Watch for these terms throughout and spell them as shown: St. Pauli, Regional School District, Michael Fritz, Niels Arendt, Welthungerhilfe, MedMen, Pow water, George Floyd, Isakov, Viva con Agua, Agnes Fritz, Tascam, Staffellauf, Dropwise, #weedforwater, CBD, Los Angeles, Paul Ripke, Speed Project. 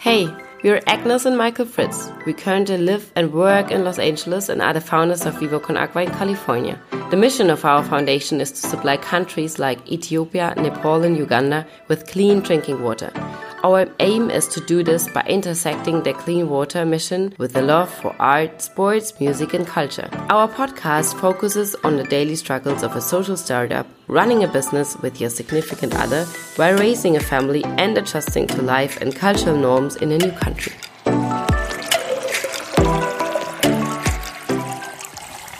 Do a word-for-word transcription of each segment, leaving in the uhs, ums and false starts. Hey, we're Agnes and Michael Fritz. We currently live and work in Los Angeles and are the founders of Viva con Agua in California. The mission of our foundation is to supply countries like Ethiopia, Nepal and Uganda with clean drinking water. Our aim is to do this by intersecting the clean water mission with a love for art, sports, music and culture. Our podcast focuses on the daily struggles of a social startup, running a business with your significant other, while raising a family and adjusting to life and cultural norms in a new country.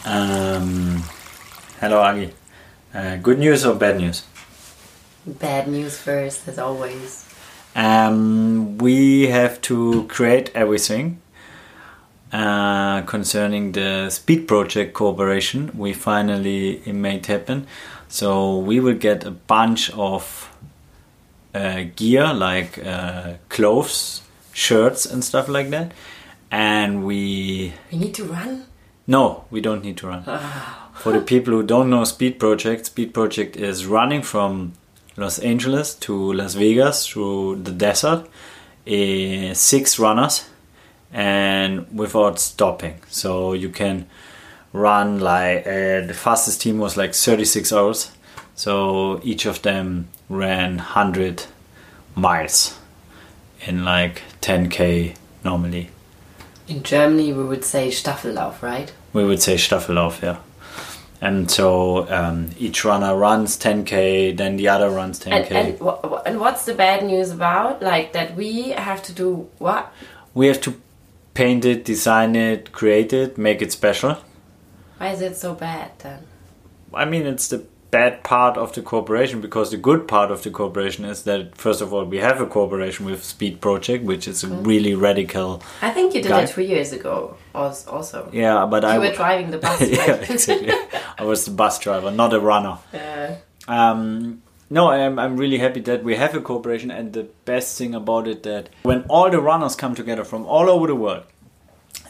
Um, hello Aggie. Uh, good news or bad news? Bad news first, as always. Um, we have to create everything uh, concerning the Speed Project cooperation. We finally made happen. So we will get a bunch of uh, gear like uh, clothes, shirts and stuff like that. And we... We need to run? No, we don't need to run. For the people who don't know Speed Project, Speed Project is running from Los Angeles to Las Vegas through the desert, uh, six runners and without stopping. So you can run like uh, the fastest team was like thirty-six hours. So each of them ran one hundred miles in like ten K normally. In Germany we would say Staffellauf, right? We would say Staffellauf, yeah. And so um, each runner runs ten K, then the other runs ten K. And, and, w- w- and what's the bad news about? Like that we have to do what? We have to paint it, design it, create it, make it special. Why is it so bad then? I mean, it's the bad part of the cooperation, because the good part of the cooperation is that, first of all, we have a cooperation with Speed Project, which is a mm. really radical... I think you did guy. It three years ago also. Yeah, but you I... You were driving the bus, right? Yeah, exactly. I was the bus driver, not a runner. Yeah. Um, no, I'm, I'm really happy that we have a cooperation, and the best thing about it that when all the runners come together from all over the world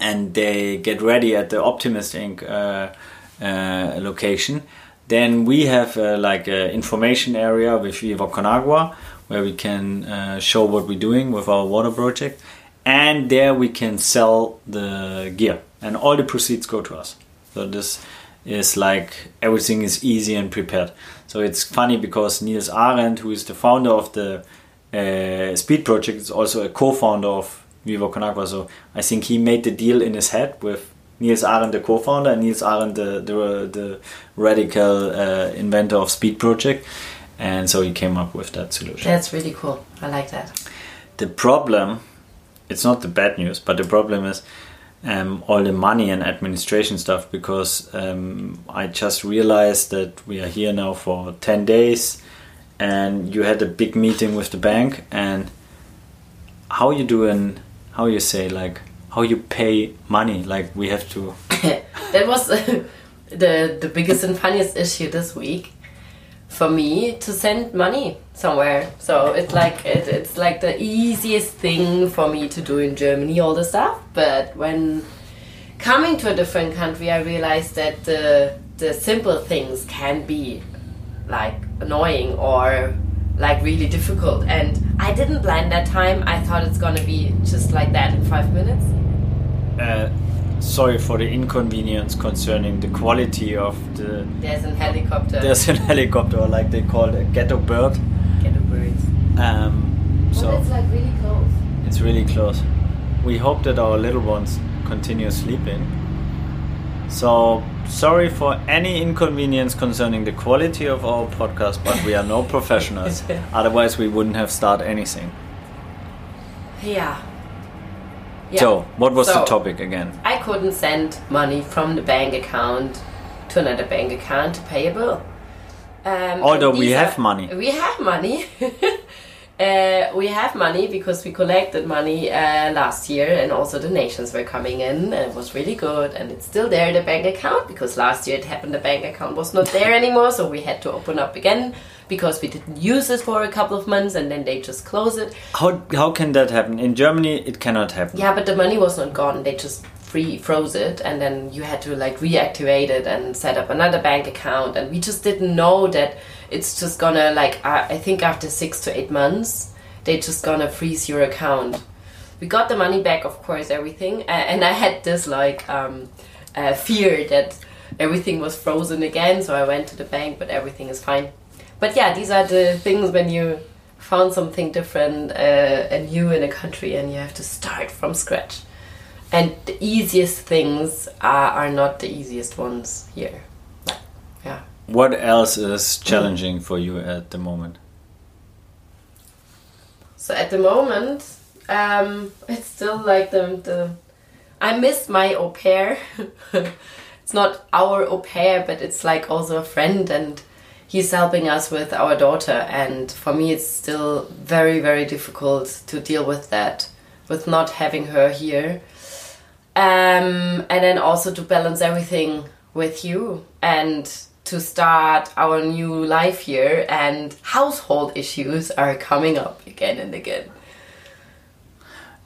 and they get ready at the Optimist Incorporated Uh, uh, location, then we have uh, like an information area with Viva con Agua where we can uh, show what we're doing with our water project, and there we can sell the gear and all the proceeds go to us. So this is like everything is easy and prepared. So it's funny because Niels Arendt, who is the founder of the uh, Speed Project, is also a co-founder of Viva con Agua. So I think he made the deal in his head with Niels Arendt, the co-founder, and Niels Arendt, the the, the radical uh, inventor of Speed Project, and so he came up with that solution. That's really cool. I like that. The problem, it's not the bad news, but the problem is um, all the money and administration stuff, because um, I just realized that we are here now for ten days, and you had a big meeting with the bank, and how you do an, how you say like, how you pay money, like we have to... That was uh, the the biggest and funniest issue this week for me, to send money somewhere. So it's like it, it's like the easiest thing for me to do in Germany, all the stuff. But when coming to a different country, I realized that the the simple things can be like annoying or like really difficult. And I didn't plan that time. I thought it's gonna be just like that in five minutes. Uh, sorry for the inconvenience concerning the quality of the... There's an helicopter. There's an helicopter, or like they call it a ghetto bird. Ghetto birds. Um, so well, it's like really close. It's really close. We hope that our little ones continue sleeping. So, sorry for any inconvenience concerning the quality of our podcast, but we are no professionals. Otherwise, we wouldn't have started anything. Yeah. Yeah. So, what was so, the topic again? I couldn't send money from the bank account to another bank account to pay a bill. Um, Although we have are, money. We have money. Uh, we have money because we collected money uh, last year, and also donations were coming in, and it was really good, and it's still there, the bank account, because last year it happened the bank account was not there anymore, so we had to open up again because we didn't use it for a couple of months and then they just closed it. How how can that happen? In Germany it cannot happen. Yeah, but the money was not gone, they just free froze it, and then you had to like reactivate it and set up another bank account, and we just didn't know that. It's just gonna, like, I think after six to eight months, they're just gonna freeze your account. We got the money back, of course, everything. And I had this like um, uh, fear that everything was frozen again. So I went to the bank, but everything is fine. But yeah, these are the things when you found something different uh, and new in a country and you have to start from scratch. And the easiest things are, are not the easiest ones here. But, yeah. What else is challenging for you at the moment? So at the moment, um, it's still like the, the... I miss my au pair. It's not our au pair, but it's like also a friend, and he's helping us with our daughter. And for me, it's still very, very difficult to deal with that, with not having her here. Um, and then also to balance everything with you and to start our new life here, and household issues are coming up again and again.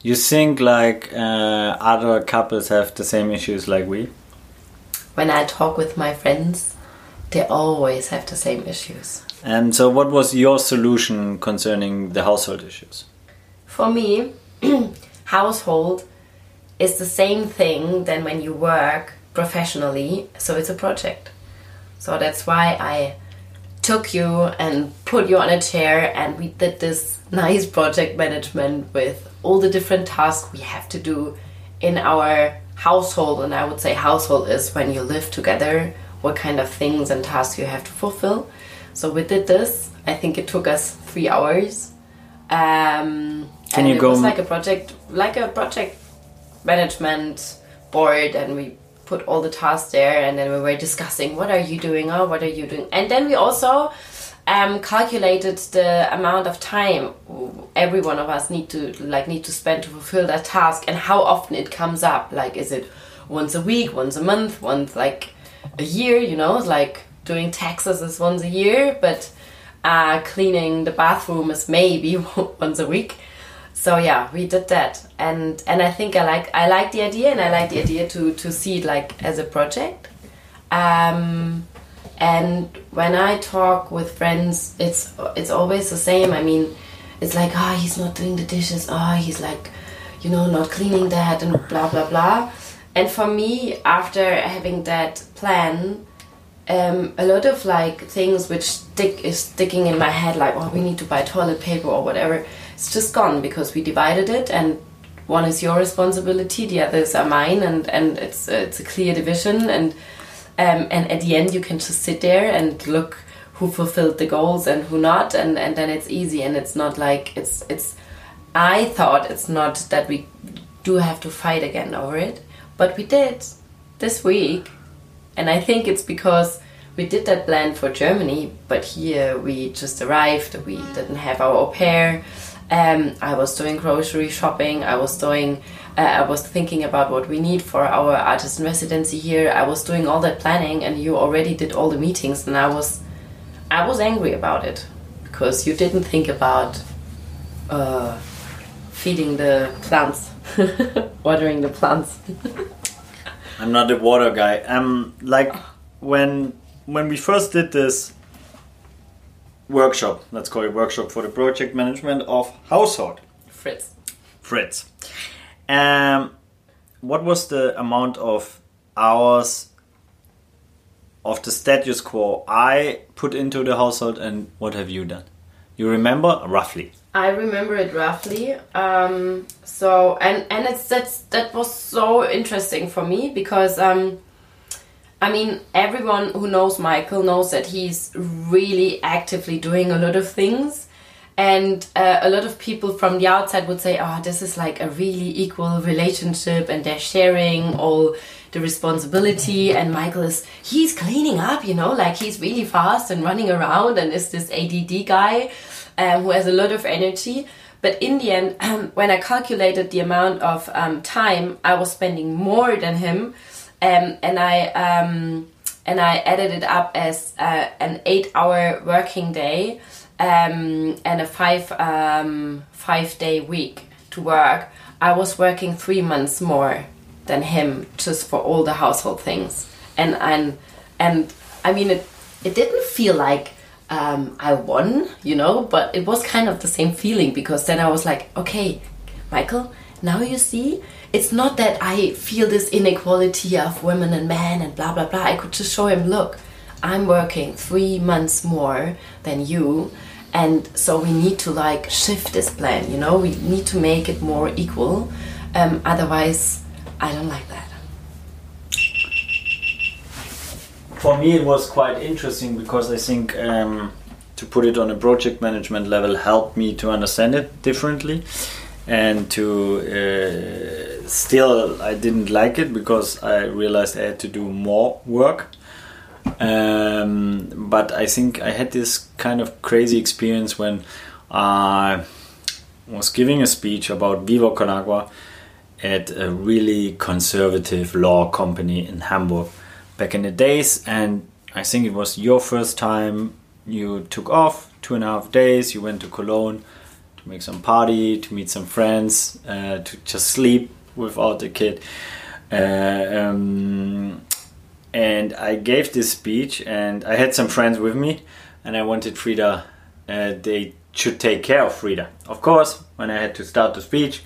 You think like uh, other couples have the same issues like we? When I talk with my friends, they always have the same issues. And so what was your solution concerning the household issues? For me, household is the same thing than when you work professionally, so it's a project. So that's why I took you and put you on a chair, and we did this nice project management with all the different tasks we have to do in our household. And I would say household is when you live together, what kind of things and tasks you have to fulfill. So we did this. I think it took us three hours. Um, Can and you it go was like a project, like a project management board, and we put all the tasks there, and then we were discussing what are you doing or what are you doing, and then we also um, calculated the amount of time every one of us need to like need to spend to fulfill that task, and how often it comes up. Like, is it once a week, once a month, once like a year? You know, like doing taxes is once a year, but uh, cleaning the bathroom is maybe once a week. So yeah, we did that, and and I think I like I like the idea, and I like the idea to to see it like as a project. Um, and when I talk with friends, it's it's always the same. I mean, it's like, ah, oh, he's not doing the dishes. Ah, oh, he's like, you know, not cleaning that, and blah blah blah. And for me, after having that plan, um, a lot of like things which stick is sticking in my head, like, oh, we need to buy toilet paper or whatever. It's just gone because we divided it, and one is your responsibility, the others are mine, and and it's a, it's a clear division, and um, and at the end you can just sit there and look who fulfilled the goals and who not, and and then it's easy, and it's not like it's it's I thought it's not that we do have to fight again over it, but we did this week. And I think it's because we did that plan for Germany, but here we just arrived, we didn't have our au pair. Um, I was doing grocery shopping. I was doing. Uh, I was thinking about what we need for our artist in residency here. I was doing all that planning, and you already did all the meetings. And I was, I was angry about it because you didn't think about uh, feeding the plants, watering the plants. I'm not a water guy. Um, like when when we first did this workshop, let's call it workshop for the project management of household. Fritz. Fritz. Um, what was the amount of hours of the status quo I put into the household, and what have you done? You remember roughly? I remember it roughly. Um, so and and it's that's that was so interesting for me because. Um, I mean, everyone who knows Michael knows that he's really actively doing a lot of things, and uh, a lot of people from the outside would say, oh, this is like a really equal relationship, and they're sharing all the responsibility, and Michael is, he's cleaning up, you know, like he's really fast and running around and is this A D D guy um, who has a lot of energy. But in the end, um, when I calculated the amount of um, time I was spending more than him, Um, and I um, and I added it up as uh, an eight-hour working day um, and a five um, five-day week to work. I was working three months more than him just for all the household things. And and and I mean, it it didn't feel like um, I won, you know, but it was kind of the same feeling because then I was like, okay, Michael, Now you see, it's not that I feel this inequality of women and men and blah blah blah. I could just show him, look, I'm working three months more than you, and so we need to like shift this plan, you know, we need to make it more equal, um, otherwise I don't like that. For me it was quite interesting because I think um, to put it on a project management level helped me to understand it differently. And to uh, still I didn't like it because I realized I had to do more work, um, but I think I had this kind of crazy experience when I was giving a speech about Viva con Agua at a really conservative law company in Hamburg back in the days, and I think it was your first time. You took off two and a half days, you went to Cologne to make some party, to meet some friends, uh, to just sleep without a kid. Uh, um, and I gave this speech and I had some friends with me and I wanted Frida, uh, they should take care of Frida. Of course, when I had to start the speech,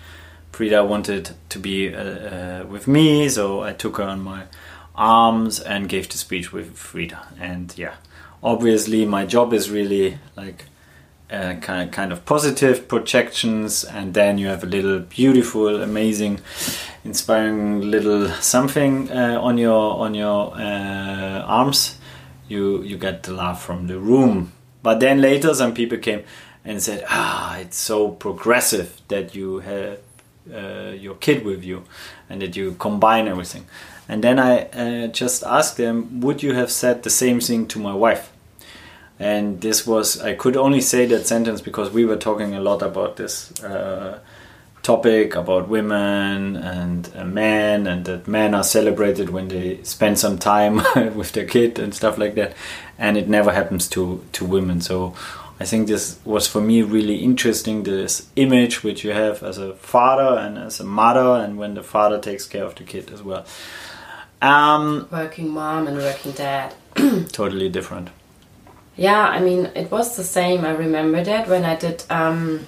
Frida wanted to be uh, uh, with me, so I took her on my arms and gave the speech with Frida. And yeah, obviously my job is really like Uh, kind of, kind of positive projections, and then you have a little beautiful, amazing, inspiring little something uh, on your on your uh, arms. You you get the laugh from the room, but then later some people came and said, "Ah, it's so progressive that you have uh, your kid with you, and that you combine everything." And then I uh, just asked them, "Would you have said the same thing to my wife?" And this was, I could only say that sentence because we were talking a lot about this uh, topic, about women and uh, men, and that men are celebrated when they spend some time with their kid and stuff like that. And it never happens to, to women. So I think this was for me really interesting, this image which you have as a father and as a mother, and when the father takes care of the kid as well. Um, working mom and working dad. Totally different. Yeah, I mean, it was the same. I remember that when I did um,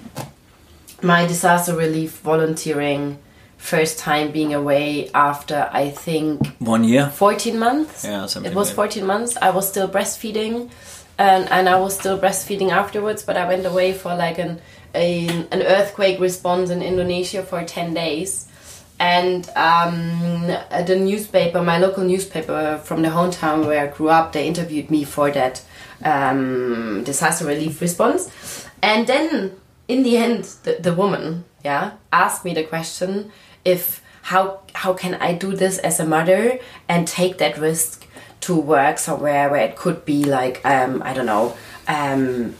my disaster relief volunteering, first time being away after, I think... One year? fourteen months. Yeah, something. It was fourteen months. I was still breastfeeding, and, and I was still breastfeeding afterwards, but I went away for like an, a, an earthquake response in Indonesia for ten days. And um, the newspaper, my local newspaper from the hometown where I grew up, they interviewed me for that um, disaster relief response. And then in the end, the, the woman, yeah, asked me the question if how how can I do this as a mother and take that risk to work somewhere where it could be like um, I don't know um,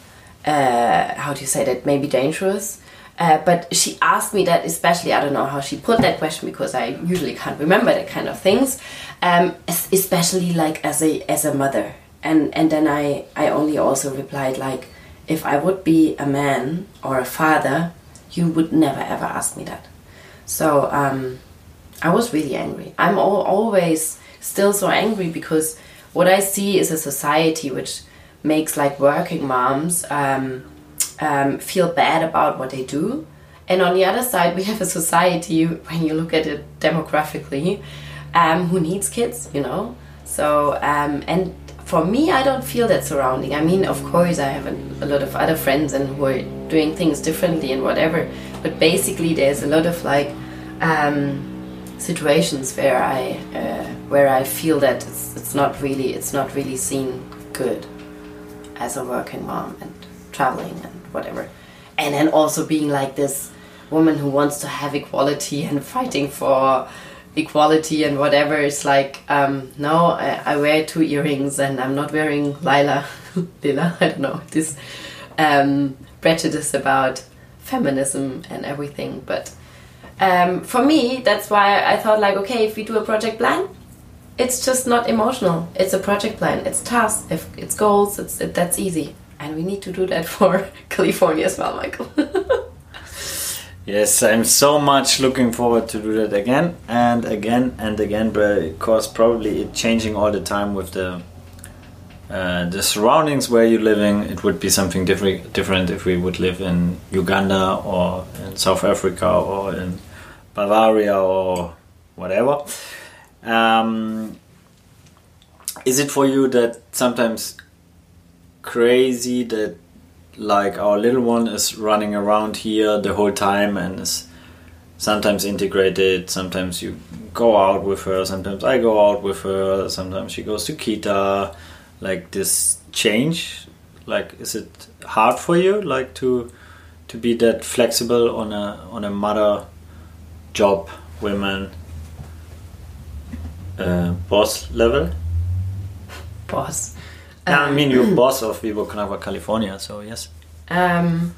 uh, how do you say that, maybe dangerous. Uh, but she asked me that especially, I don't know how she put that question because I usually can't remember that kind of things, um, especially like as a as a mother. And and then I, I only also replied like, if I would be a man or a father, you would never ever ask me that. So um, I was really angry. I'm all, always still so angry because what I see is a society which makes like working moms um, Um, feel bad about what they do, and on the other side we have a society, when you look at it demographically, um, who needs kids, you know. So um, and for me, I don't feel that surrounding. I mean, of course I have a, a lot of other friends and who are doing things differently and whatever, but basically there's a lot of like um, situations where I uh, where I feel that it's, it's not really it's not really seen good as a working mom and traveling and whatever, and then also being like this woman who wants to have equality and fighting for equality and whatever. It's like um, no, I, I wear two earrings and I'm not wearing Lila, Lila. I don't know, this um, prejudice about feminism and everything. But um, for me, that's why I thought like, okay, if we do a project plan, it's just not emotional. It's a project plan. It's tasks. If it's goals, it's it, that's easy. And we need to do that for California as well, Michael. Yes, I'm so much looking forward to do that again and again and again, because probably it's changing all the time with the uh, the surroundings where you're living. It would be something different different if we would live in Uganda or in South Africa or in Bavaria or whatever. Um, is it for you that sometimes crazy that like our little one is running around here the whole time and is sometimes integrated, sometimes you go out with her, sometimes I go out with her, sometimes she goes to Kita, like this change, like is it hard for you like to to be that flexible on a on a mother job women uh, boss level? Boss. No, I mean, you're boss of Viva con Agua, California, so yes. Um,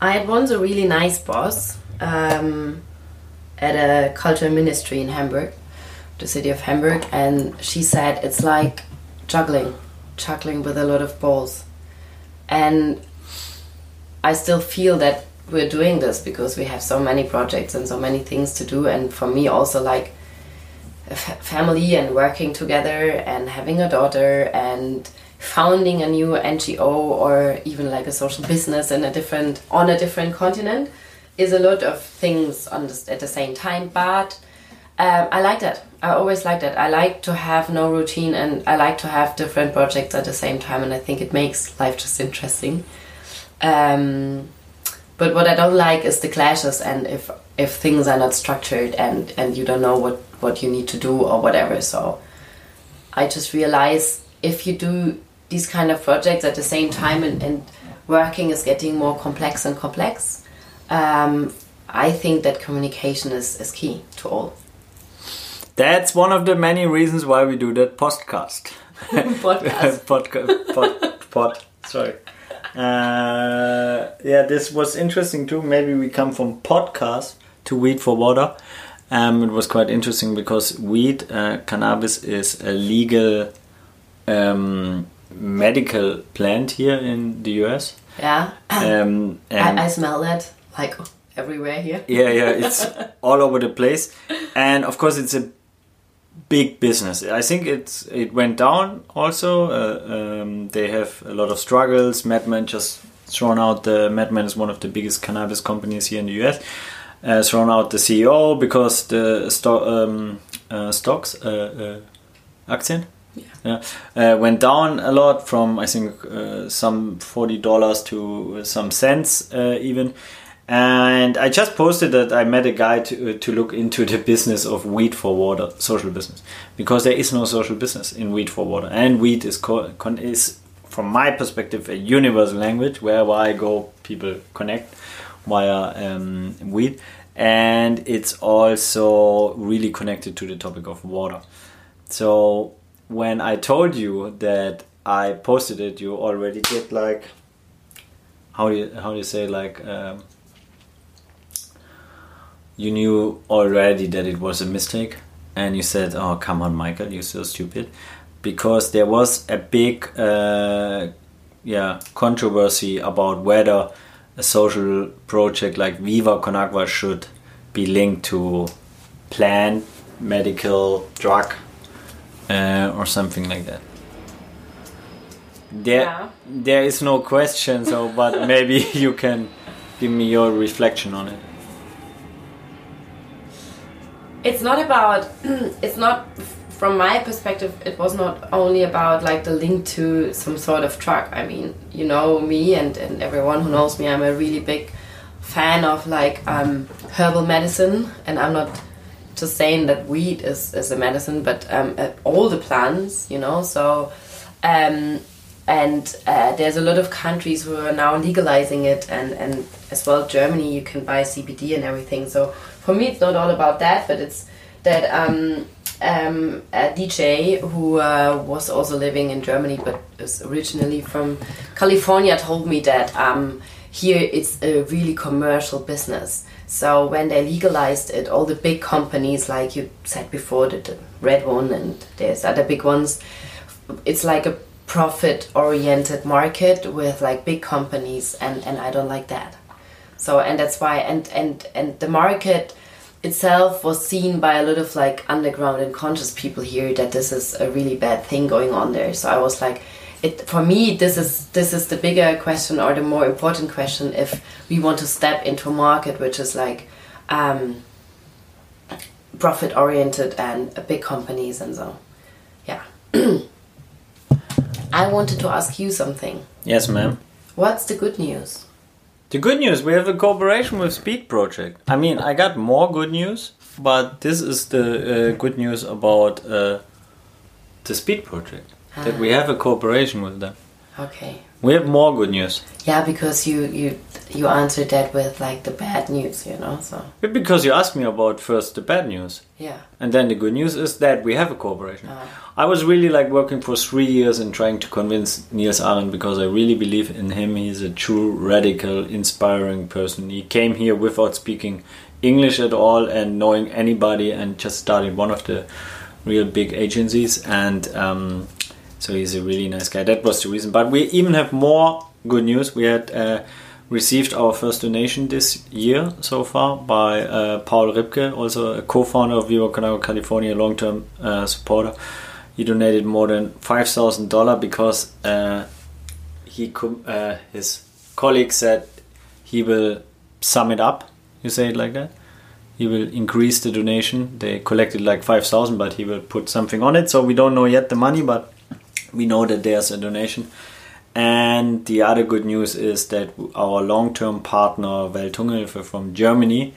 I had once a really nice boss um, at a cultural ministry in Hamburg, the city of Hamburg, and she said it's like juggling, juggling with a lot of balls. And I still feel that we're doing this because we have so many projects and so many things to do, and for me also like family and working together and having a daughter and founding a new N G O or even like a social business in a different on a different continent is a lot of things on the, at the same time. But um, I like that. I always like that. I like to have no routine and I like to have different projects at the same time. And I think it makes life just interesting. Um, but what I don't like is the clashes and if if things are not structured and and you don't know what. what you need to do or whatever. So I just realize if you do these kind of projects at the same time and, and working is getting more complex and complex, um, I think that communication is, is key to all. That's one of the many reasons why we do that podcast. podcast. Podca- pod, pod, sorry. Uh, yeah, this was interesting too. Maybe we come from podcast to weed for water. Um, it was quite interesting because weed, uh, cannabis, is a legal um, medical plant here in the U S. Yeah, um, and I, I smell that like everywhere here. Yeah, yeah, it's all over the place, and of course it's a big business. I think it's it went down also. Uh, um, they have a lot of struggles. MedMen just thrown out. The MedMen is one of the biggest cannabis companies here in the U S. Uh, thrown out the C E O because the sto- um, uh, stocks, uh, uh, Aktien, yeah. Yeah, uh, went down a lot from I think uh, some forty dollars to some cents uh, even. And I just posted that I met a guy to, uh, to look into the business of weed for water, social business, because there is no social business in weed for water. And weed is co- con- is from my perspective a universal language. Wherever I go, people connect via um, weed, and it's also really connected to the topic of water. So when I told you that I posted it, you already did like how do you how do you say like um, you knew already that it was a mistake, and you said, "Oh come on, Michael, you're so stupid," because there was a big uh, yeah controversy about whether a social project like Viva con Agua should be linked to plant, medical, drug, uh, or something like that. There, yeah. There is no question. So, but maybe you can give me your reflection on it. It's not about. It's not from my perspective. It was not only about like the link to some sort of drug. I mean, you know me and, and everyone who knows me, I'm a really big fan of like um, herbal medicine, and I'm not just saying that weed is, is a medicine, but um, all the plants, you know. So um, and uh, there's a lot of countries who are now legalizing it, and, and as well Germany, you can buy C B D and everything. So for me, it's not all about that, but it's that. Um, Um, a D J who uh, was also living in Germany but is originally from California told me that um, here it's a really commercial business. So when they legalized it, all the big companies, like you said before, the, the red one and there's other big ones, it's like a profit-oriented market with like big companies, and, and I don't like that. So and that's why and and, and the market itself was seen by a lot of like underground and conscious people here that this is a really bad thing going on there. So I was like, it for me this is this is the bigger question or the more important question if we want to step into a market which is like um, profit oriented and big companies and so. Yeah. I wanted to ask you something. Yes, ma'am. What's the good news? The good news, we have a cooperation with Speed Project. I mean, I got more good news, but this is the uh, good news about uh, the Speed Project. Ah. That we have a cooperation with them. Okay. We have more good news. Yeah, because you, you you answered that with like the bad news, you know, so. Because you asked me about first the bad news. Yeah. And then the good news is that we have a cooperation. Ah. I was really like working for three years and trying to convince Niels Arendt, because I really believe in him. He's a true, radical, inspiring person. He came here without speaking English at all and knowing anybody and just started one of the real big agencies, and um, so he's a really nice guy. That was the reason. But we even have more good news. We had uh, received our first donation this year so far by uh, Paul Ripke, also a co-founder of Viva con Agua, California, long-term uh, supporter. He donated more than five thousand dollars because uh, he com- uh, his colleague said he will sum it up. You say it like that? He will increase the donation. They collected like five thousand, but he will put something on it. So we don't know yet the money, but we know that there's a donation. And the other good news is that our long-term partner Welthungerhilfe from Germany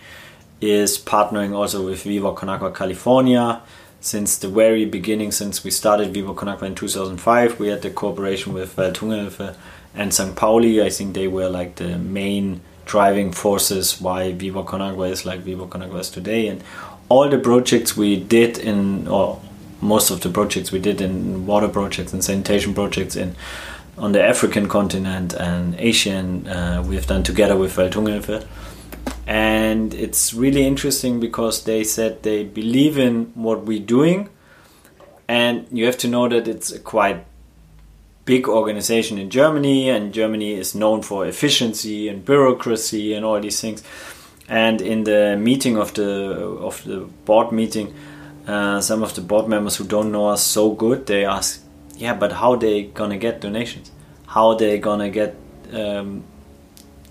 is partnering also with Viva con Agua California. Since the very beginning, since we started Viva con Agua in two thousand five, we had the cooperation with Welthungerhilfe and Saint Pauli. I think they were like the main driving forces why Viva con Agua is like Viva con Agua is today. And all the projects we did in, or most of the projects we did in water projects and sanitation projects in on the African continent and Asian, uh, we have done together with Welthungerhilfe. And it's really interesting because they said they believe in what we're doing, and you have to know that it's a quite big organization in Germany, and Germany is known for efficiency and bureaucracy and all these things. And in the meeting of the of the board meeting, uh, some of the board members who don't know us so good, they ask, yeah, but how they gonna get donations? How they gonna get um,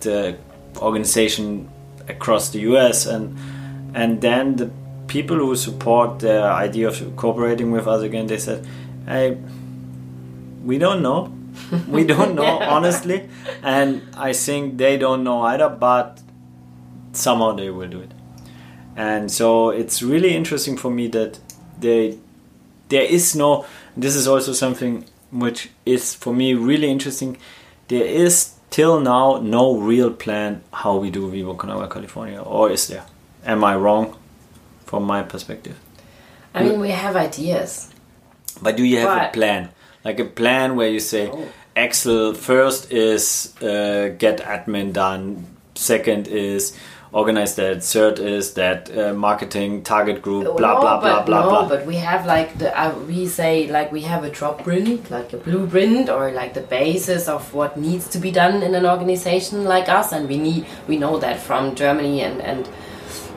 the organization across the U S? and and then the people who support the idea of cooperating with us again, they said, hey, we don't know we don't know honestly, and I think they don't know either, but somehow they will do it. And so it's really interesting for me that they there is no this is also something which is for me really interesting. There is till now, no real plan how we do Viva con Agua California, or is there? Am I wrong from my perspective? I mean, we have ideas. But do you have but a plan? Like a plan where you say, oh. Excel first is uh, get admin done, second is organize that, third is that uh, marketing target group, blah, no, blah, blah, blah, no, blah. No, but we have like, the, uh, we say like we have a drop print, like a blueprint or like the basis of what needs to be done in an organization like us. And we need, we know that from Germany and, and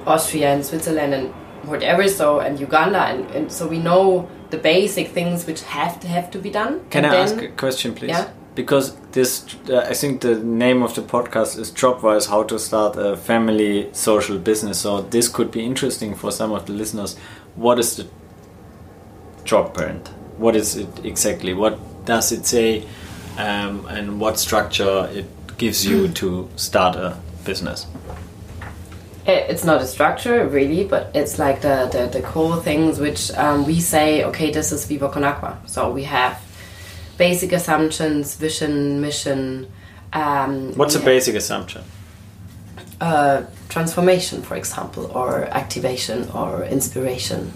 Austria and Switzerland and whatever, so, and Uganda. And, and so we know the basic things which have to have to be done. Can and I then, ask a question, please? Yeah. Because this, uh, I think the name of the podcast is Dropwise, how to start a family social business. So this could be interesting for some of the listeners. What is the drop print? What is it exactly? What does it say? Um, and what structure it gives you to start a business? It's not a structure really, but it's like the, the, the core things which um, we say, okay, this is Viva con Agua. So we have basic assumptions, vision, mission. Um, What's a basic assumption? Uh, transformation, for example, or activation, or inspiration,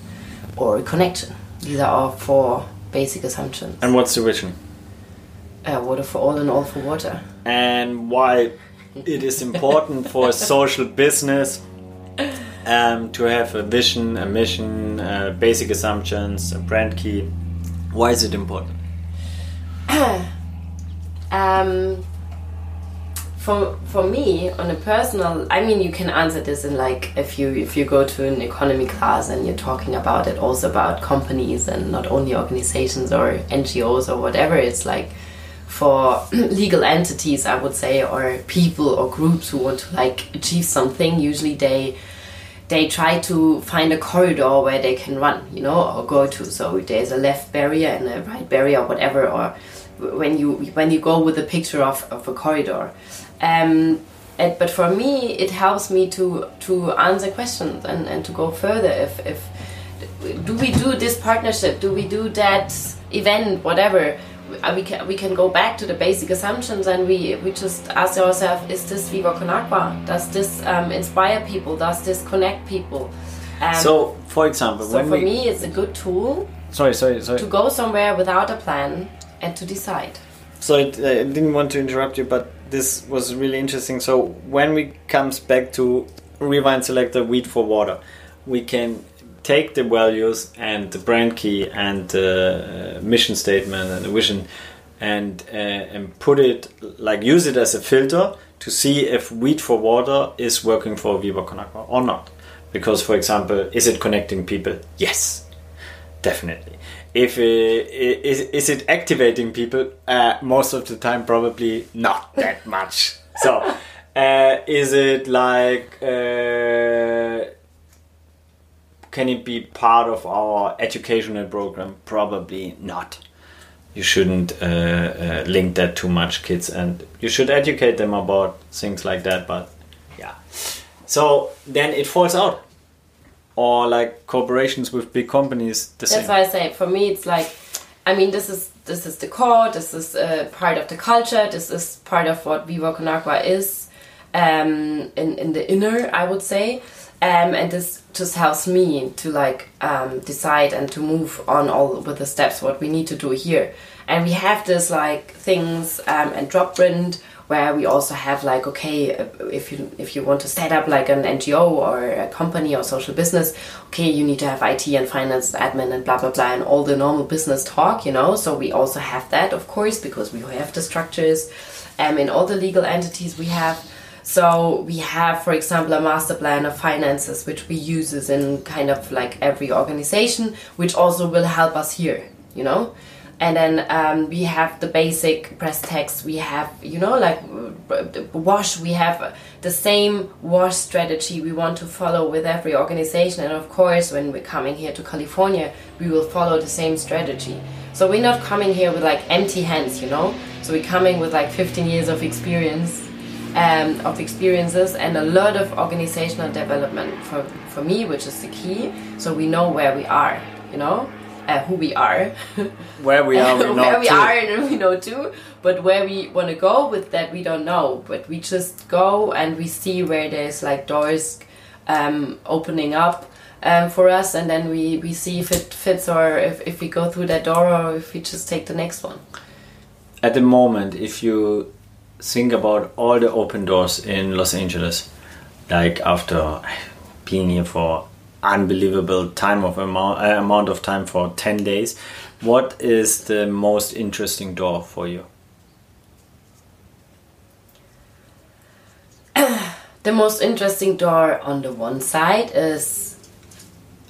or connection. These are all four basic assumptions. And what's the vision? Uh, water for all and all for water. And why it is important for a social business um, to have a vision, a mission, uh, basic assumptions, a brand key. Why is it important? um, for for me, on a personal, I mean, you can answer this in like if you if you go to an economy class and you're talking about it also about companies and not only organizations or N G Os or whatever. It's like for legal entities, I would say, or people or groups who want to like achieve something. Usually, they they try to find a corridor where they can run, you know, or go to. So there's a left barrier and a right barrier or whatever, or when you when you go with a picture of, of a corridor. Um, it, but for me, it helps me to, to answer questions and, and to go further. If, if do we do this partnership? Do we do that event? Whatever. We can, we can go back to the basic assumptions, and we, we just ask ourselves, is this Viva con Agua? Does this um, inspire people? Does this connect people? Um, so, for example, so when for we... me, it's a good tool sorry, sorry, sorry. to go somewhere without a plan and to decide. So, it, I didn't want to interrupt you, but this was really interesting. So, when we comes back to Rewind Selector, Weed for Water, we can take the values and the brand key and the mission statement and the vision and uh, and put it, like, use it as a filter to see if Weed for Water is working for Viva con Agua or not. Because, for example, is it connecting people? Yes, definitely. If uh, is, is it activating people? Uh, most of the time, probably not that much. So uh, is it like... Uh, can it be part of our educational program? Probably not. You shouldn't uh, uh, link that too much, kids, and you should educate them about things like that, but yeah. So then it falls out. Or like corporations with big companies, the That's same. That's why I say, for me, it's like, I mean, this is this is the core, this is uh, part of the culture, this is part of what Viva con Agua is, um, in, in the inner, I would say. Um, and this just helps me to like um, decide and to move on all with the steps what we need to do here. And we have this like things um, and Dropprint, where we also have like, okay, if you if you want to set up like an N G O or a company or social business, okay, you need to have I T and finance, admin and blah blah blah and all the normal business talk, you know. So we also have that, of course, because we have the structures um, in all the legal entities we have. So we have, for example, a master plan of finances, which we use in kind of like every organization, which also will help us here, you know. And then um, we have the basic press text. We have, you know, like wash. We have the same wash strategy we want to follow with every organization. And of course, when we're coming here to California, we will follow the same strategy. So we're not coming here with like empty hands, you know. So we're coming with like fifteen years of experience. Um, of experiences and a lot of organizational development for, for me, which is the key. So we know where we are, you know, uh, who we are, where we are, we know where we too. are, and we know too. But where we want to go with that, we don't know. But we just go and we see where there's like doors um, opening up um, for us, and then we, we see if it fits or if if we go through that door or if we just take the next one. At the moment, if you think about all the open doors in Los Angeles, like after being here for unbelievable time of amount, uh, amount of time for ten days, what is the most interesting door for you? The most interesting door on the one side is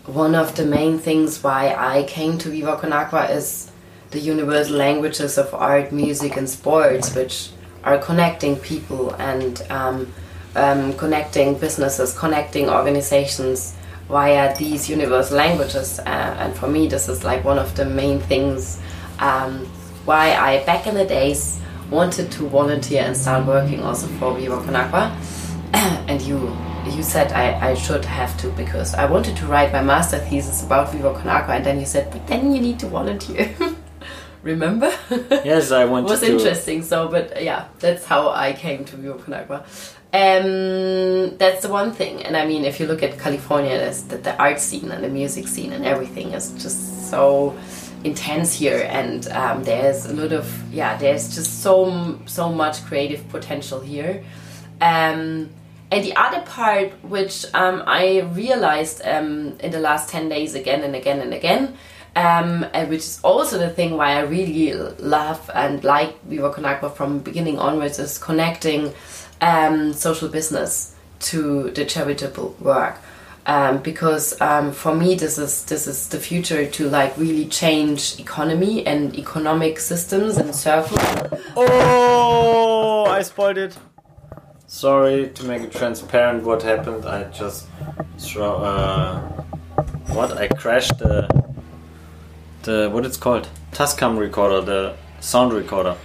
one of the main things why I came to Viva con Agua is the universal languages of art, music and sports, which are connecting people and um, um, connecting businesses, connecting organizations via these universal languages. Uh, and for me, this is like one of the main things um, why I, back in the days, wanted to volunteer and start working also for Viva con Agua. And you you said I, I should have to, because I wanted to write my master thesis about Viva con Agua, and then you said, but then you need to volunteer. Remember? Yes, I wanted to. It was to. Interesting. So, but yeah, that's how I came to Viva con Agua. Um, that's the one thing. And I mean, if you look at California, there's the, the art scene and the music scene and everything is just so intense here. And um, there's a lot of, yeah, there's just so, so much creative potential here. Um, and the other part, which um, I realized um, in the last ten days again and again and again, Um, and which is also the thing why I really love and like Viva con Agua from beginning onwards, is connecting um, social business to the charitable work, um, because um, for me this is this is the future to like really change economy and economic systems and circles. Oh, I spoiled it. sorry, to make it transparent what happened, I just throw, uh, what, I crashed the, the, what it's called, Tascam recorder, the sound recorder.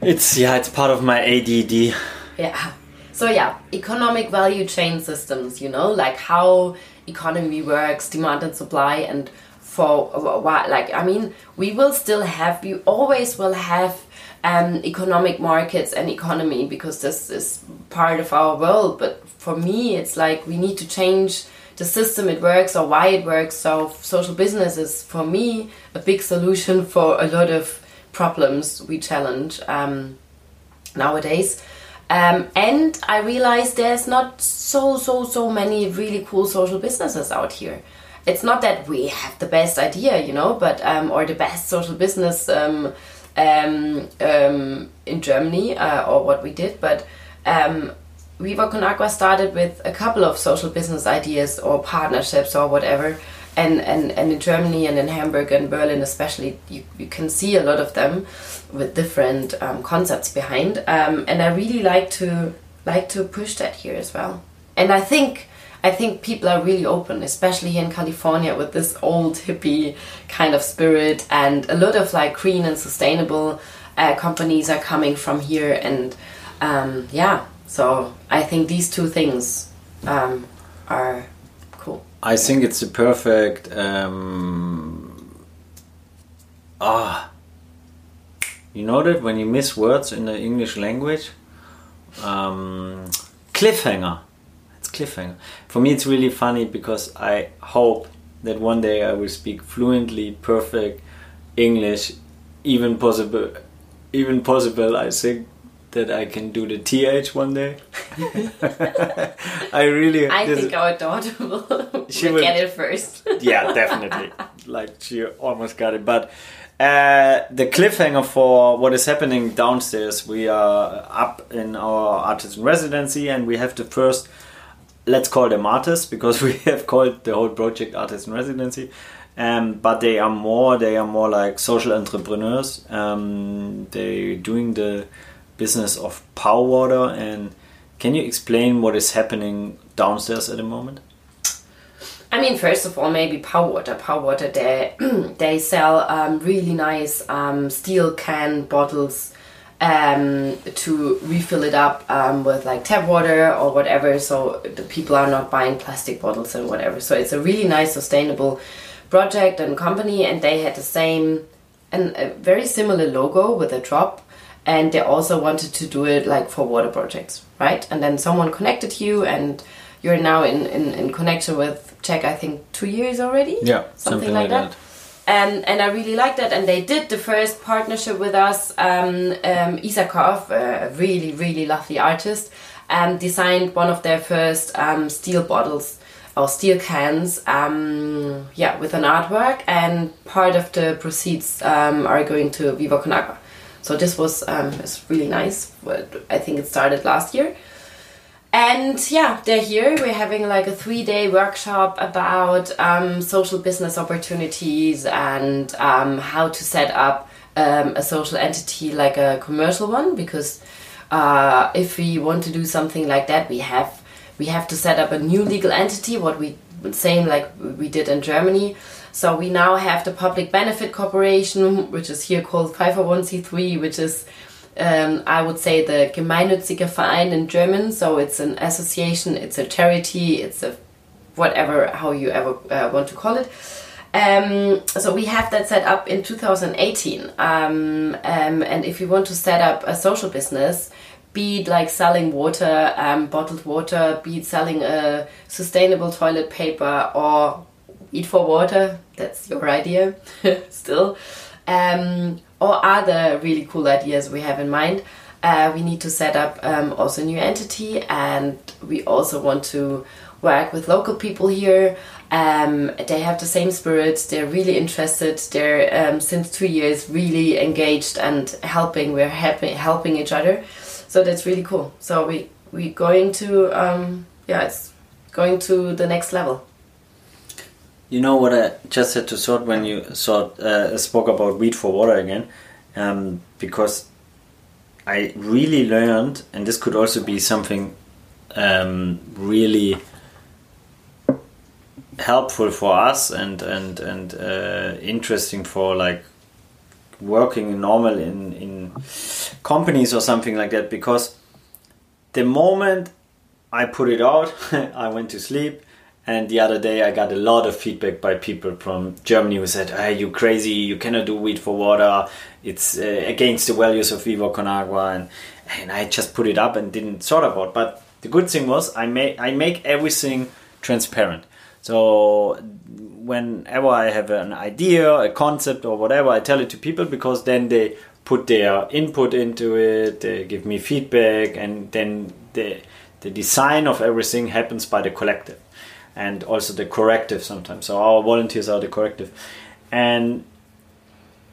It's, yeah, it's part of my A D D. Yeah. So yeah, economic value chain systems, you know, like how economy works, demand and supply, and for a while, like, I mean, we will still have, we always will have um, economic markets and economy, because this is part of our world. But for me, it's like we need to change the system it works or why it works. So social business is, for me, a big solution for a lot of problems we challenge um, nowadays. Um, and I realized there's not so, so, so many really cool social businesses out here. It's not that we have the best idea, you know, but um, or the best social business um, um, um, in Germany uh, or what we did. But um, Viva con Agua started with a couple of social business ideas or partnerships or whatever. And, and, and in Germany and in Hamburg and Berlin especially, you, you can see a lot of them with different um, concepts behind. Um, and I really like to like to push that here as well. And I think I think people are really open, especially here in California with this old hippie kind of spirit, and a lot of like green and sustainable uh, companies are coming from here. And um, yeah, so I think these two things um, are. I think it's the perfect um, ah you know that when you miss words in the English language, um, cliffhanger. It's cliffhanger. For me, it's really funny because I hope that one day I will speak fluently perfect English, even possible even possible I think that I can do the T H one day. I really... I think our daughter will, she will get it first. Yeah, definitely. Like, she almost got it. But uh, the cliffhanger for what is happening downstairs, we are up in our artist residency, and we have the first, let's call them artists, because we have called the whole project artist residency. Um, but they are more, they are more like social entrepreneurs. Um, they're doing the business of Pow water. And can you explain what is happening downstairs at the moment? I mean, first of all, maybe Pow water. Pow water, they they sell um, really nice um, steel can bottles um, to refill it up um, with like tap water or whatever. So the people are not buying plastic bottles and whatever. So it's a really nice sustainable project and company, and they had the same and a very similar logo with a drop. And they also wanted to do it like for water projects, right? And then someone connected you, and you're now in, in, in connection with Czech, I think, two years already? Yeah, something, something like that. that. And and I really like that. And they did the first partnership with us. Um, um, Isakov, a really, really lovely artist, um, designed one of their first um, steel bottles or steel cans, um, yeah, with an artwork. And part of the proceeds um, are going to Viva con Agua. So this was um, it's really nice. I think it started last year. And yeah, they're here. We're having like a three-day workshop about um, social business opportunities and um, how to set up um, a social entity like a commercial one. Because uh, if we want to do something like that, we have we have to set up a new legal entity, what we same like we did in Germany. So we now have the Public Benefit Corporation, which is here called five oh one c three, which is, um, I would say, the Gemeinnützige Verein in German. So it's an association, it's a charity, it's a whatever, how you ever uh, want to call it. Um, so we have that set up in two thousand eighteen. Um, um, and if you want to set up a social business, be it like selling water, um, bottled water, be it selling a sustainable toilet paper or Eat for water, that's your idea still, um, or other really cool ideas we have in mind. Uh, we need to set up um, also a new entity, and we also want to work with local people here. Um, they have the same spirit, they're really interested, they're um, since two years really engaged and helping, we're happy, helping each other, so that's really cool. So we, we're going to, um, yeah, it's going to the next level. You know what I just had to sort when you sort, uh, spoke about Weed for Water again, um, because I really learned, and this could also be something um, really helpful for us and and and uh, interesting for like working normal in in companies or something like that, because the moment I put it out, I went to sleep. And the other day I got a lot of feedback by people from Germany who said, "Hey, you crazy, you cannot do Weed for Water, it's uh, against the values of Viva con Agua." And, and I just put it up and didn't sort about it. But the good thing was I make, I make everything transparent. So whenever I have an idea, a concept or whatever, I tell it to people, because then they put their input into it, they give me feedback, and then the, the design of everything happens by the collective. And also the corrective sometimes. So our volunteers are the corrective. And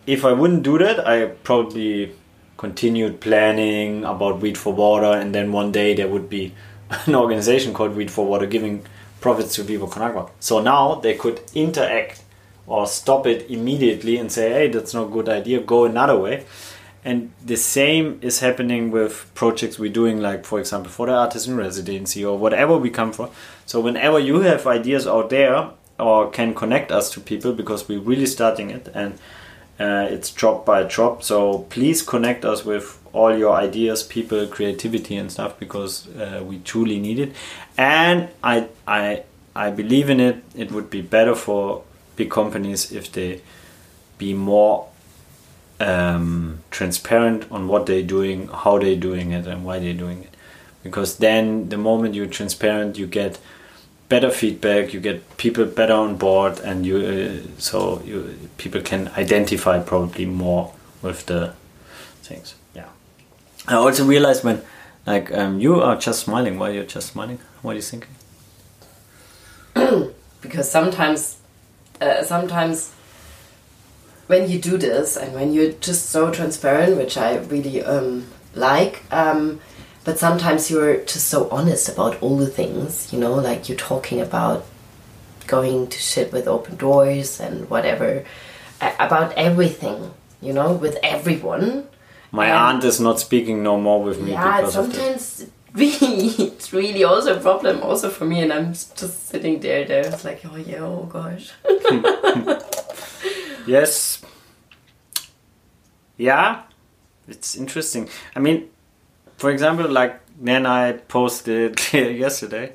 if I wouldn't do that, I probably continued planning about Weed for Water, and then one day there would be an organization called Weed for Water giving profits to Viva con Agua. So now they could interact or stop it immediately and say, "Hey, that's not a good idea, go another way." And the same is happening with projects we're doing, like, for example, for the artisan residency or whatever we come from. So whenever you have ideas out there or can connect us to people, because we're really starting it and uh, it's drop by drop. So please connect us with all your ideas, people, creativity and stuff, because uh, we truly need it. And I, I, I believe in it. It would be better for big companies if they be more Um, transparent on what they're doing, how they're doing it, and why they're doing it. Because then the moment you're transparent, you get better feedback, you get people better on board, and you uh, so you, people can identify probably more with the things. Yeah. I also realized when, like, um, you are just smiling. Why you're just smiling? What are you thinking? Because sometimes, uh, sometimes. when you do this and when you're just so transparent, which I really um, like, um, but sometimes you're just so honest about all the things, you know, like you're talking about going to shit with open doors and whatever, uh, about everything, you know, with everyone. My and aunt is not speaking no more with me. Yeah, because sometimes of this. Really, it's really also a problem also for me, and I'm just sitting there, there, it's like, oh yeah, oh gosh. Yes. Yeah, it's interesting. I mean, for example, like then I posted yesterday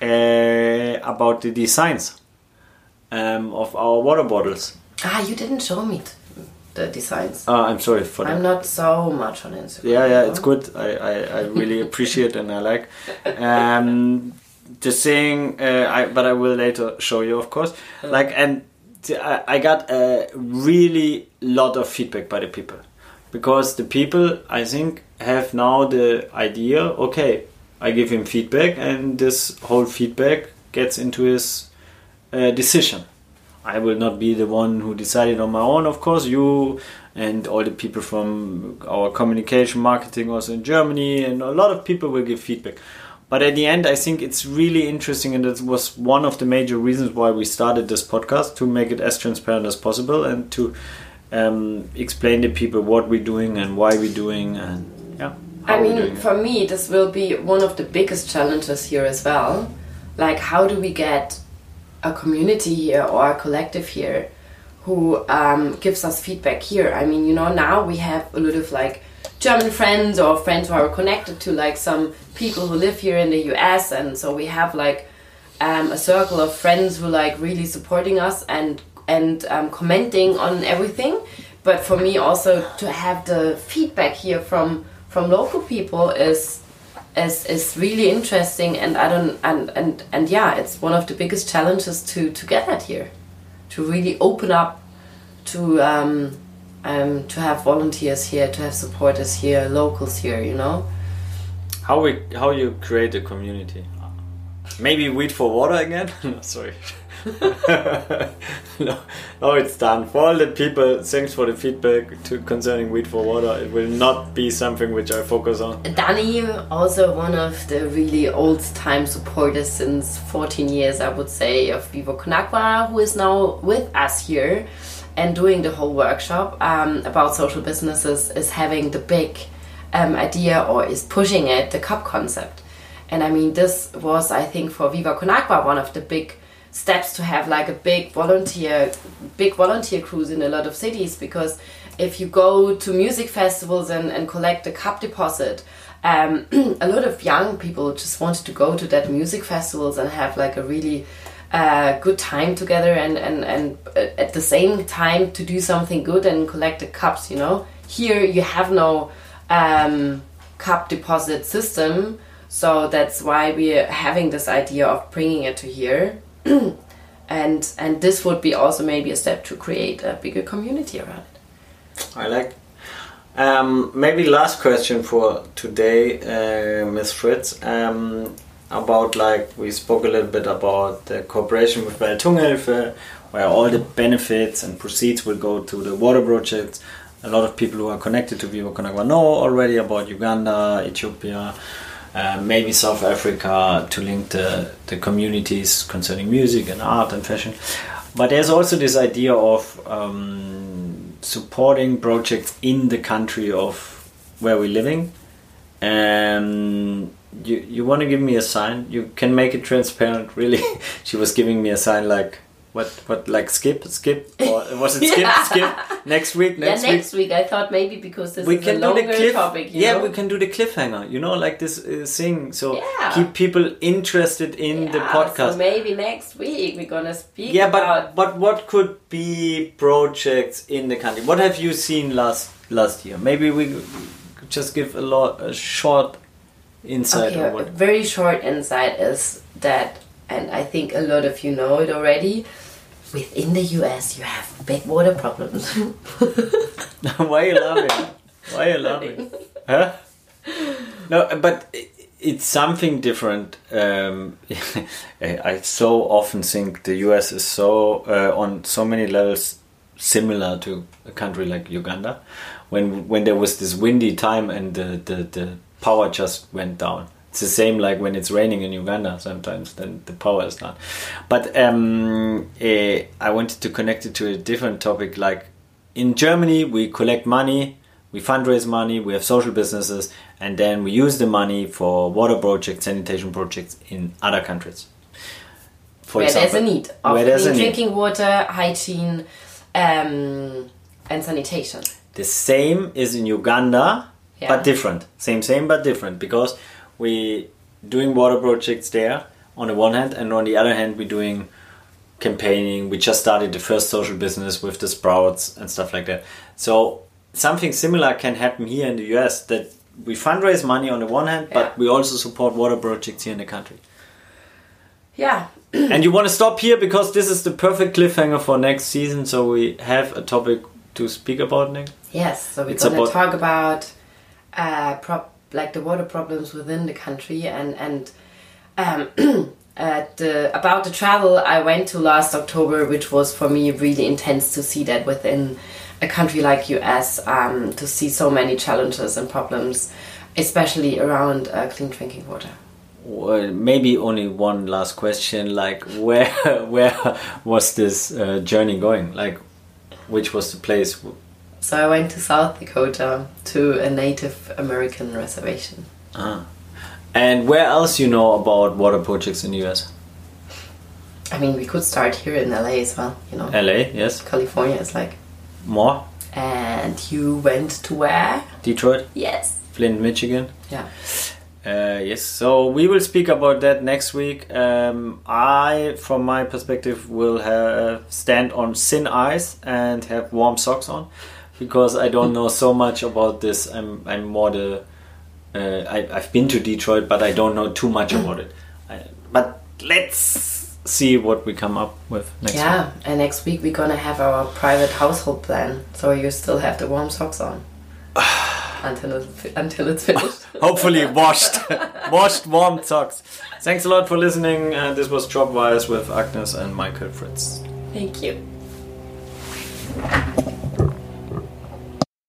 uh, about the designs um, of our water bottles. Ah, you didn't show me the designs. Oh, I'm sorry for that. I'm not so much on Instagram. Yeah, yeah, no? It's good. I, I, I really appreciate and I like. Um, the thing, uh, I, but I will later show you, of course. Like, and I got a really lot of feedback by the people, because the people, I think, have now the idea, okay, I give him feedback and this whole feedback gets into his uh, decision. I will not be the one who decided on my own, of course. You and all the people from our communication marketing also in Germany, and a lot of people will give feedback. But at the end, I think it's really interesting, and that was one of the major reasons why we started this podcast, to make it as transparent as possible and to um, explain to people what we're doing and why we're doing, and yeah. I mean, for it. me, this will be one of the biggest challenges here as well. Like, how do we get a community here or a collective here who um, gives us feedback here? I mean, you know, now we have a lot of like German friends or friends who are connected to like some people who live here in the U S, and so we have like um, a circle of friends who like really supporting us and and um, commenting on everything. But for me also to have the feedback here from from local people is is is really interesting, and I don't and and and yeah, it's one of the biggest challenges to to get that here, to really open up to. Um, Um, to have volunteers here, to have supporters here, locals here, you know. How we how you create a community? Maybe Weed for Water again? No, sorry. no, no, it's done. For all the people, thanks for the feedback to concerning Weed for Water. It will not be something which I focus on. Danny, also one of the really old-time supporters since fourteen years, I would say, of Viva con Agua, who is now with us here and doing the whole workshop um, about social businesses, is having the big um, idea or is pushing it, the cup concept. And I mean, this was, I think, for Viva con Agua, one of the big steps to have like a big volunteer, big volunteer crews in a lot of cities, because if you go to music festivals and, and collect a cup deposit, um, a lot of young people just wanted to go to that music festivals and have like a really uh, good time together, and, and, and at the same time to do something good and collect the cups, you know. Here you have no um, cup deposit system, so that's why we're having this idea of bringing it to here. and and this would be also maybe a step to create a bigger community around it. I like. Um, maybe last question for today, uh, Miz Fritz, um, about, like, we spoke a little bit about the cooperation with Welthungerhilfe, where all the benefits and proceeds will go to the water projects. A lot of people who are connected to Viva con Agua know already about Uganda, Ethiopia, Uh, maybe South Africa, to link the, the communities concerning music and art and fashion. But there's also this idea of um, supporting projects in the country of where we're living. Um, you you want to give me a sign? You can make it transparent, really. She was giving me a sign like, what, what like skip, skip? Or was it skip, yeah. skip? Next week, next yeah, week? next week. I thought maybe because this we is can a longer do the cliff, topic. You yeah, know? We can do the cliffhanger, you know, like this uh, thing. So yeah. keep people interested in yeah, the podcast. So maybe next week we're going to speak yeah, about... But, but what could be projects in the country? What have you seen last last year? Maybe we could just give a, lot, a short insight. Okay, what... A very short insight is that, and I think a lot of you know it already, within the U S you have big water problems. Why are you laughing? Why are you laughing? Huh? No, but it's something different. Um, I so often think the U S is so, uh, on so many levels, similar to a country like Uganda. When when there was this windy time and the, the, the power just went down. It's the same like when it's raining in Uganda sometimes, then the power is not. But um, eh, I wanted to connect it to a different topic. Like in Germany, we collect money, we fundraise money, we have social businesses, and then we use the money for water projects, sanitation projects in other countries. For where example, there's a need of where there's a drinking need. water, hygiene, um, and sanitation. The same is in Uganda, yeah. but different. Same, same, but different, because we're doing water projects there on the one hand, and on the other hand we're doing campaigning. We just started the first social business with the sprouts and stuff like that. So something similar can happen here in the U S, that we fundraise money on the one hand, yeah. but we also support water projects here in the country. Yeah. And you want to stop here, because this is the perfect cliffhanger for next season, so we have a topic to speak about next. Yes, so we're going to talk about uh, prop like the water problems within the country, and and um, at the, about the travel I went to last October, which was for me really intense to see that within a country like U S, um, to see so many challenges and problems, especially around uh, clean drinking water. Well, maybe only one last question, like where where was this uh, journey going? Like, which was the place? So I went to South Dakota, to a Native American reservation. Ah. And where else you know about water projects in the U S? I mean, we could start here in L A as well, you know. L A, yes. California is like... More. And you went to where? Detroit. Yes. Flint, Michigan. Yeah. Uh, yes, so we will speak about that next week. Um, I, from my perspective, will have stand on thin ice and have warm socks on, because I don't know so much about this. I'm, I'm more the, uh, I, I've been to Detroit, but I don't know too much about it. I, but let's see what we come up with next yeah, week. Yeah, and next week we're gonna have our private household plan, so you still have the warm socks on. until it's, until it's finished. Hopefully washed, washed warm socks. Thanks a lot for listening. Uh, this was Dropwise with Agnes and Michael Fritz. Thank you.